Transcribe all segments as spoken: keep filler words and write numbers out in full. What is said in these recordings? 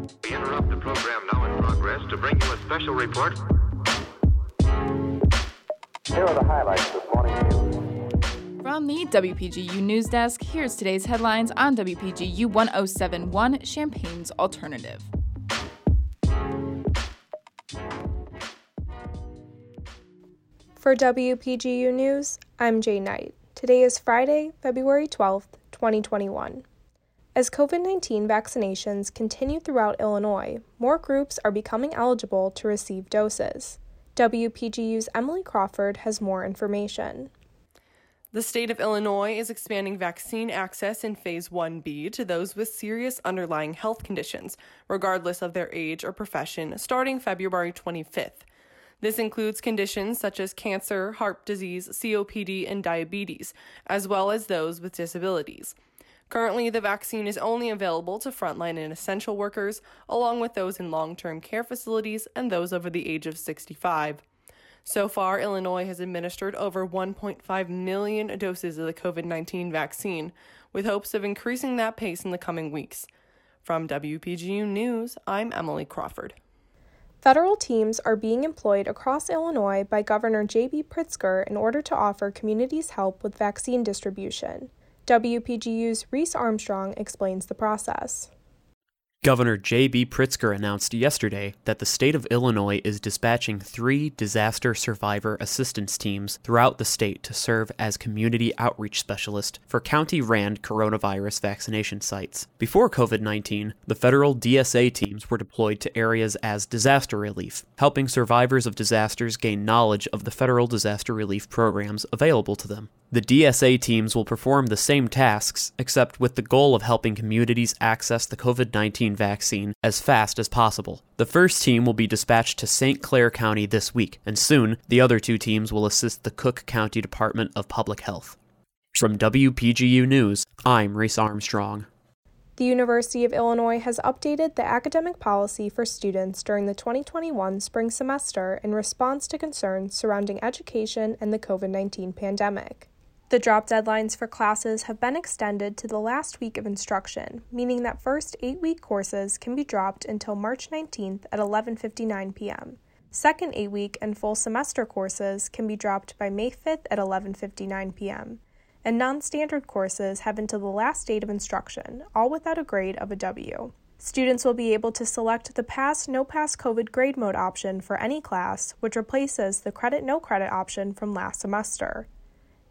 We interrupt the program now in progress to bring you a special report. Here are the highlights this morning. From the W P G U News Desk, here's today's headlines on W P G U one oh seven point one, Champaign's Alternative. For W P G U News, I'm Jay Knight. Today is Friday, February twelfth, twenty twenty-one. As COVID nineteen vaccinations continue throughout Illinois, more groups are becoming eligible to receive doses. W P G U's Emily Crawford has more information. The state of Illinois is expanding vaccine access in Phase one B to those with serious underlying health conditions, regardless of their age or profession, starting February twenty-fifth. This includes conditions such as cancer, heart disease, C O P D, and diabetes, as well as those with disabilities. Currently, the vaccine is only available to frontline and essential workers, along with those in long-term care facilities and those over the age of sixty-five. So far, Illinois has administered over one point five million doses of the COVID nineteen vaccine, with hopes of increasing that pace in the coming weeks. From W P G U News, I'm Emily Crawford. Federal teams are being employed across Illinois by Governor J B Pritzker in order to offer communities help with vaccine distribution. W P G U's Reese Armstrong explains the process. Governor J B Pritzker announced yesterday that the state of Illinois is dispatching three disaster survivor assistance teams throughout the state to serve as community outreach specialists for county-ran coronavirus vaccination sites. Before COVID nineteen, the federal D S A teams were deployed to areas as disaster relief, helping survivors of disasters gain knowledge of the federal disaster relief programs available to them. The D S A teams will perform the same tasks, except with the goal of helping communities access the COVID nineteen vaccine as fast as possible. The first team will be dispatched to Saint Clair County this week, and soon the other two teams will assist the Cook County Department of Public Health. From W P G U News, I'm Reese Armstrong. The University of Illinois has updated the academic policy for students during the twenty twenty-one spring semester in response to concerns surrounding education and the COVID nineteen pandemic. The drop deadlines for classes have been extended to the last week of instruction, meaning that first eight-week courses can be dropped until March nineteenth at eleven fifty-nine p.m. Second eight-week and full semester courses can be dropped by May fifth at eleven fifty-nine p.m. And non-standard courses have until the last date of instruction, all without a grade of a W. Students will be able to select the Pass No Pass COVID grade mode option for any class, which replaces the Credit No Credit option from last semester.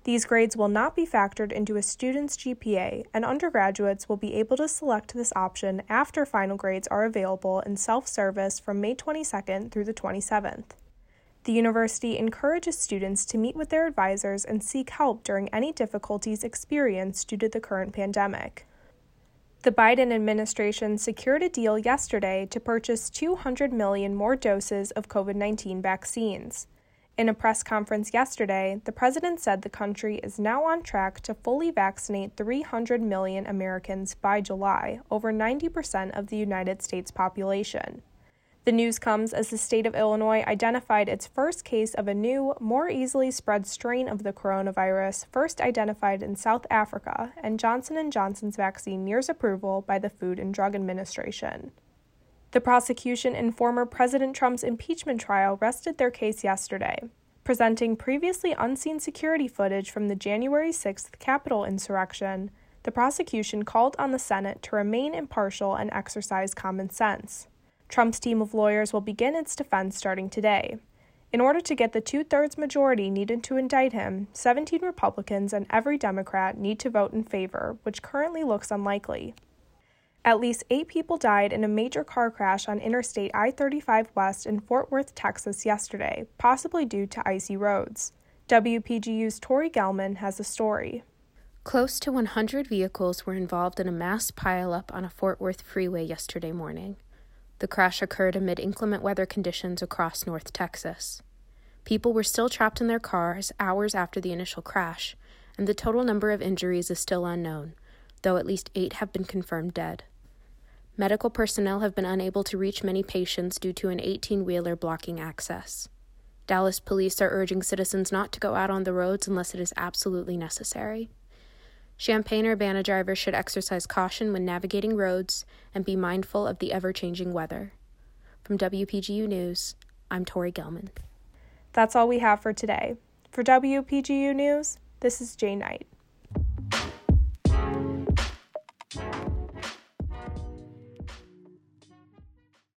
These grades will not be factored into a student's G P A, and undergraduates will be able to select this option after final grades are available in self-service from May twenty-second through the twenty-seventh. The university encourages students to meet with their advisors and seek help during any difficulties experienced due to the current pandemic. The Biden administration secured a deal yesterday to purchase two hundred million more doses of COVID nineteen vaccines. In a press conference yesterday, the president said the country is now on track to fully vaccinate three hundred million Americans by July, over ninety percent of the United States population. The news comes as the state of Illinois identified its first case of a new, more easily spread strain of the coronavirus, first identified in South Africa, and Johnson and Johnson's vaccine nears approval by the Food and Drug Administration. The prosecution in former President Trump's impeachment trial rested their case yesterday, presenting previously unseen security footage from the January sixth Capitol insurrection. The prosecution called on the Senate to remain impartial and exercise common sense. Trump's team of lawyers will begin its defense starting today. In order to get the two-thirds majority needed to indict him, seventeen Republicans and every Democrat need to vote in favor, which currently looks unlikely. At least eight people died in a major car crash on Interstate I thirty-five West in Fort Worth, Texas yesterday, possibly due to icy roads. W P G U's Tori Gelman has a story. Close to one hundred vehicles were involved in a mass pileup on a Fort Worth freeway yesterday morning. The crash occurred amid inclement weather conditions across North Texas. People were still trapped in their cars hours after the initial crash, and the total number of injuries is still unknown, though at least eight have been confirmed dead. Medical personnel have been unable to reach many patients due to an eighteen-wheeler blocking access. Dallas police are urging citizens not to go out on the roads unless it is absolutely necessary. Champaign-Urbana drivers should exercise caution when navigating roads and be mindful of the ever-changing weather. From W P G U News, I'm Tori Gelman. That's all we have for today. For W P G U News, this is Jay Knight.